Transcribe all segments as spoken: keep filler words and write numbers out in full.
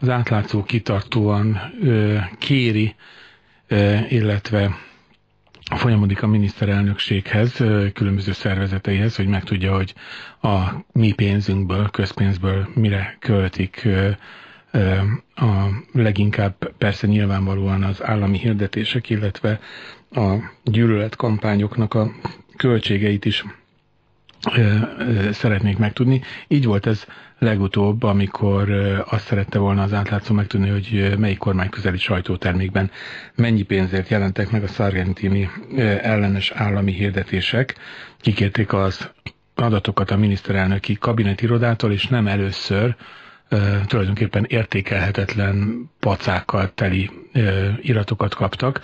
az átlátszó kitartóan ö, kéri, ö, illetve folyamodik a miniszterelnökséghez, ö, különböző szervezeteihez, hogy megtudja, hogy a mi pénzünkből, közpénzből mire költik ö, ö, a leginkább persze nyilvánvalóan az állami hirdetések, illetve a gyűlöletkampányoknak a költségeit is szeretnék megtudni. Így volt ez legutóbb, amikor azt szerette volna az átlátszó megtudni, hogy melyik kormányközeli sajtótermékben mennyi pénzért jelentek meg a Sargentini ellenes állami hirdetések. Kikérték az adatokat a miniszterelnöki kabinetirodától, és nem először tulajdonképpen értékelhetetlen pacákkal teli iratokat kaptak.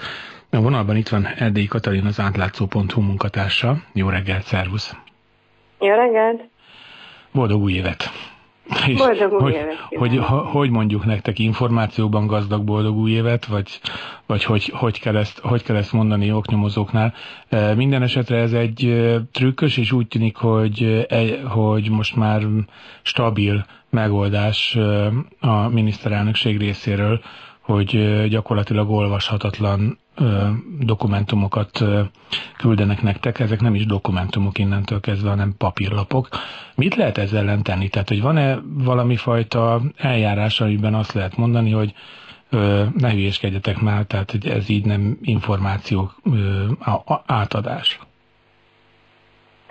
A vonalban itt van Erdélyi Katalin, az átlátszó pont hu munkatársa. Jó reggelt, szervusz! Jó reggelt! Boldog új évet! És boldog új hogy, évet! Hogy, ha, hogy mondjuk nektek, információban gazdag boldog új évet, vagy, vagy hogy, hogy, kell ezt, hogy kell ezt mondani oknyomozóknál? E, minden esetre ez egy e, trükkös, és úgy tűnik, hogy, e, hogy most már stabil megoldás e, a miniszterelnökség részéről, hogy e, gyakorlatilag olvashatatlan dokumentumokat küldenek nektek, ezek nem is dokumentumok innentől kezdve, hanem papírlapok. Mit lehet ezzel ellen tenni? Tehát, hogy van-e valami fajta eljárás, amiben azt lehet mondani, hogy ne hülyéskedjetek már, tehát hogy ez így nem információk átadás?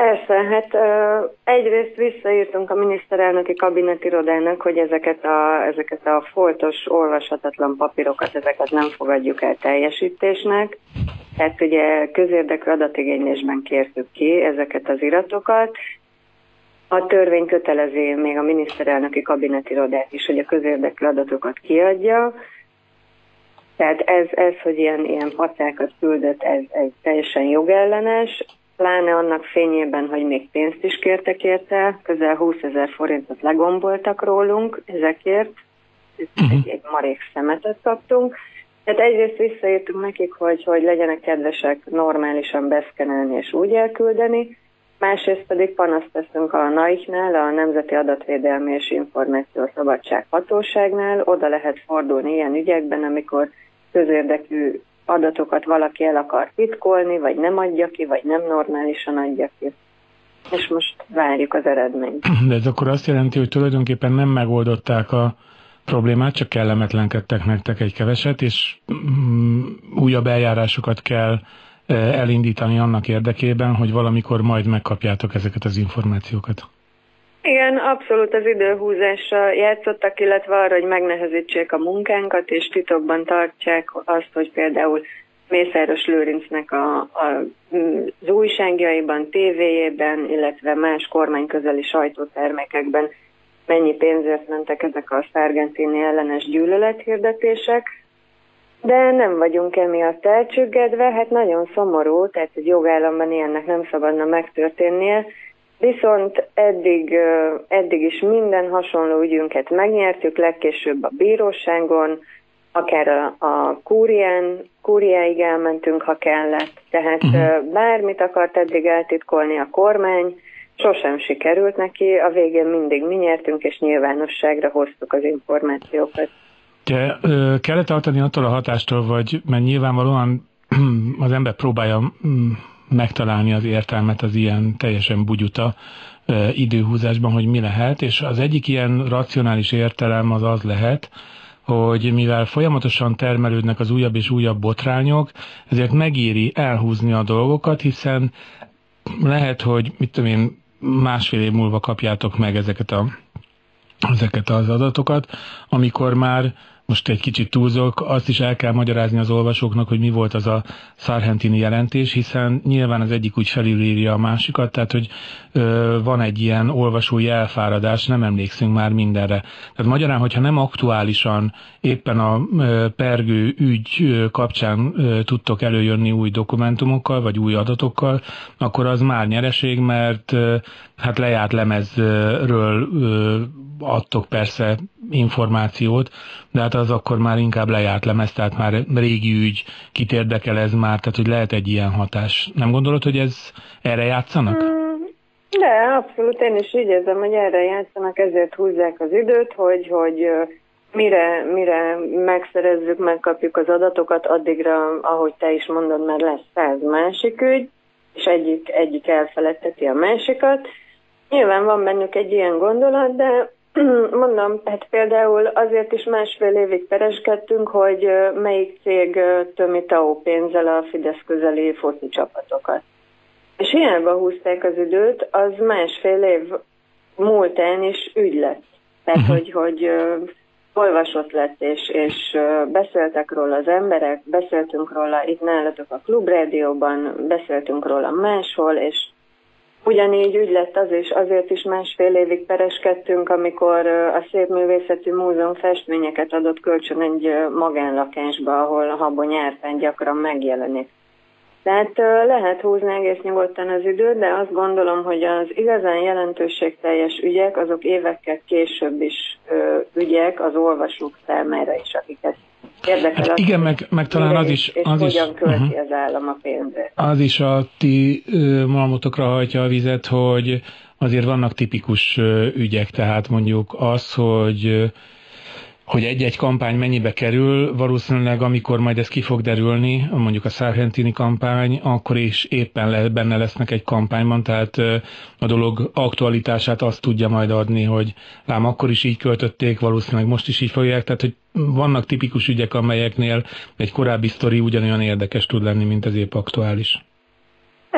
Persze, hát egyrészt visszaírtunk a miniszterelnöki kabinetirodának, hogy ezeket a, ezeket a foltos, olvashatatlan papírokat, ezeket nem fogadjuk el teljesítésnek. Tehát ugye közérdekű adatigénylésben kértük ki ezeket az iratokat. A törvény kötelezi még a miniszterelnöki kabinetirodát is, hogy a közérdekű adatokat kiadja. Tehát ez, ez hogy ilyen, ilyen pacákat küldött, ez, ez teljesen jogellenes. Pláne annak fényében, hogy még pénzt is kértek érte, közel húszezer forintot legomboltak rólunk ezekért, egy, egy marék szemetet kaptunk. Tehát egyrészt visszaírtunk nekik, hogy, hogy legyenek kedvesek normálisan beszkenelni és úgy elküldeni, másrészt pedig panaszt teszünk a náiknál, a Nemzeti Adatvédelmi és Információszabadság Hatóságnál, oda lehet fordulni ilyen ügyekben, amikor közérdekű adatokat valaki el akar titkolni, vagy nem adja ki, vagy nem normálisan adja ki. És most várjuk az eredményt. De ez akkor azt jelenti, hogy tulajdonképpen nem megoldották a problémát, csak kellemetlenkedtek nektek egy keveset, és újabb eljárásokat kell elindítani annak érdekében, hogy valamikor majd megkapjátok ezeket az információkat. Igen, abszolút az időhúzásra játszottak, illetve arra, hogy megnehezítsék a munkánkat, és titokban tartsák azt, hogy például Mészáros Lőrincnek a, a, az újságjaiban, tévéjében, illetve más kormányközeli sajtótermékekben mennyi pénzért mentek ezek a Sargentini ellenes gyűlölethirdetések. De nem vagyunk emiatt elcsüggedve, hát nagyon szomorú, tehát egy jogállamban ilyennek nem szabadna megtörténnie. Viszont eddig, eddig is minden hasonló ügyünket megnyertük, legkésőbb a bíróságon, akár a, a kúrián, kúriáig elmentünk, ha kellett. Tehát bármit akart eddig eltitkolni a kormány, sosem sikerült neki, a végén mindig mi nyertünk, és nyilvánosságra hoztuk az információkat. Te kell tartani attól a hatástól, vagy, mert nyilvánvalóan az ember próbálja megtalálni az értelmet az ilyen teljesen bugyuta e, időhúzásban, hogy mi lehet, és az egyik ilyen racionális értelem az az lehet, hogy mivel folyamatosan termelődnek az újabb és újabb botrányok, ezért megéri elhúzni a dolgokat, hiszen lehet, hogy mit tudom én, másfél év múlva kapjátok meg ezeket, a, ezeket az adatokat, amikor már most egy kicsit túlzok, azt is el kell magyarázni az olvasóknak, hogy mi volt az a Sargentini jelentés, hiszen nyilván az egyik úgy felülírja a másikat, tehát hogy ö, van egy ilyen olvasói elfáradás, nem emlékszünk már mindenre. Tehát magyarán, hogyha nem aktuálisan éppen a ö, pergő ügy ö, kapcsán ö, tudtok előjönni új dokumentumokkal, vagy új adatokkal, akkor az már nyereség, mert ö, hát lejárt lemezről ö, adtok persze információt, de hát az akkor már inkább lejárt lemez, tehát már régi ügy, kit érdekel ez már, tehát hogy lehet egy ilyen hatás. Nem gondolod, hogy ez erre játszanak? De abszolút, én is így érzem, hogy erre játszanak, ezért húzzák az időt, hogy, hogy Mire, mire megszerezzük, megkapjuk az adatokat, addigra, ahogy te is mondod, már lesz száz másik ügy, és egyik, egyik elfeledteti a másikat. Nyilván van bennük egy ilyen gondolat, de mondom, hát például azért is másfél évig pereskedtünk, hogy melyik cég tömi té á o pénzzel a Fidesz közeli foci csapatokat. És hiába húzták az időt, az másfél év múltán is ügy lett. Tehát, hogy, hogy olvasott lett, és, és beszéltek róla az emberek, beszéltünk róla itt nálatok a Klubrádióban, beszéltünk róla máshol, és ugyanígy ügy lett az is, azért is másfél évig pereskedtünk, amikor a Szépművészeti Múzeum festményeket adott kölcsön egy magánlakásba, ahol a Habony Árpád gyakran megjelenik. Tehát lehet húzni egész nyugodtan az időt, de azt gondolom, hogy az igazán jelentőségteljes ügyek, azok évekkel később is ö, ügyek az olvasók számára is, akik ezt érdekel. Hát igen, meg, meg talán az is... az is, hogyan költi uh-huh. az állam a pénzét. Az is a ti malmotokra hajtja a vizet, hogy azért vannak tipikus ügyek, tehát mondjuk az, hogy... hogy egy-egy kampány mennyibe kerül, valószínűleg amikor majd ez ki fog derülni, mondjuk a Sargentini kampány, akkor is éppen benne lesznek egy kampányban, tehát a dolog aktualitását azt tudja majd adni, hogy lám akkor is így költötték, valószínűleg most is így fogják, tehát hogy vannak tipikus ügyek, amelyeknél egy korábbi sztori ugyanolyan érdekes tud lenni, mint az épp aktuális.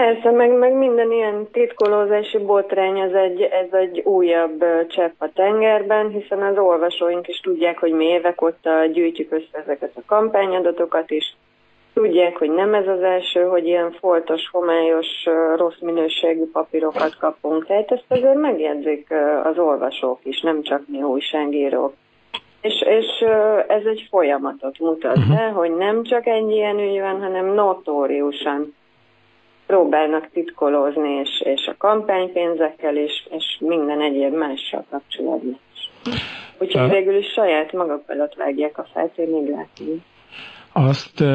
Persze, meg, meg minden ilyen titkolózási botrány, ez egy, ez egy újabb csepp a tengerben, hiszen az olvasóink is tudják, hogy mi évek óta gyűjtjük össze ezeket a kampányadatokat is. Tudják, hogy nem ez az első, hogy ilyen foltos, homályos, rossz minőségű papírokat kapunk. Tehát ezt azért megjegyzik az olvasók is, nem csak mi újságírók. És, és ez egy folyamatot mutat be, hogy nem csak egy ilyen ügy van, hanem notóriusan próbálnak titkolózni, és, és a kampánypénzekkel is, és minden egyéb mással kapcsolatban is. Úgyhogy a... végül is saját maguk alatt vágják a fát, hogy még látni. Azt uh,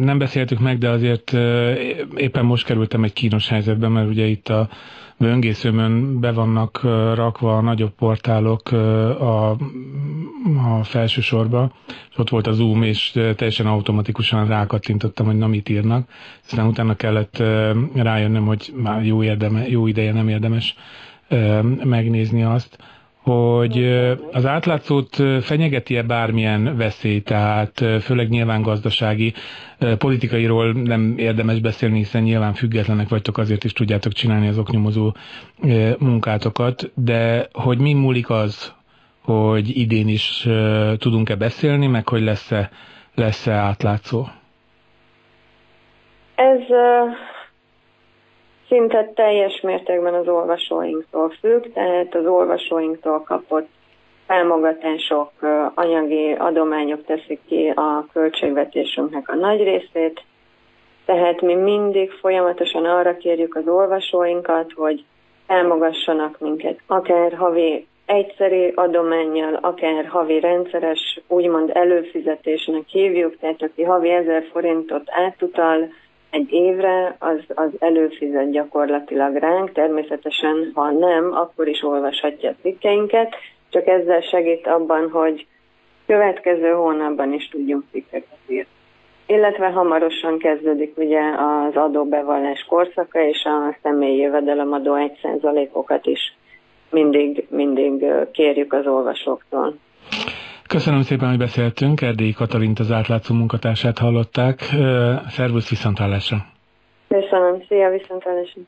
nem beszéltük meg, de azért uh, éppen most kerültem egy kínos helyzetbe, mert ugye itt a böngészőmön be vannak uh, rakva a nagyobb portálok uh, a, a felső sorba, és ott volt a Zoom, és uh, teljesen automatikusan rákattintottam, hogy na mit írnak. Aztán utána kellett uh, rájönnöm, hogy már jó, érdeme, jó ideje nem érdemes uh, megnézni azt, hogy az átlátszót fenyegeti-e bármilyen veszély, tehát főleg nyilván gazdasági, politikairól nem érdemes beszélni, hiszen nyilván függetlenek vagytok, azért is tudjátok csinálni az oknyomozó munkátokat, de hogy mi múlik az, hogy idén is tudunk-e beszélni, meg hogy lesz-e, lesz-e átlátszó? Ez... Uh... Szinte teljes mértékben az olvasóinktól függ, tehát az olvasóinktól kapott támogatások, anyagi adományok teszik ki a költségvetésünknek a nagy részét, tehát mi mindig folyamatosan arra kérjük az olvasóinkat, hogy támogassanak minket, akár havi egyszeri adománnyal, akár havi rendszeres, úgymond előfizetésnek hívjuk, tehát aki havi ezer forintot átutal egy évre, az, az előfizet gyakorlatilag ránk, természetesen ha nem, akkor is olvashatja a cikkeinket, csak ezzel segít abban, hogy következő hónapban is tudjunk cikkeket írni. Illetve hamarosan kezdődik ugye az adóbevallás korszaka, és a személyi jövedelemadó egy százalékokat is mindig, mindig kérjük az olvasóktól. Köszönöm szépen, hogy beszéltünk. Erdélyi Katalint, az átlátszó munkatársát hallották. Szervusz, viszonthallásra! Köszönöm, szia, viszonthallásra!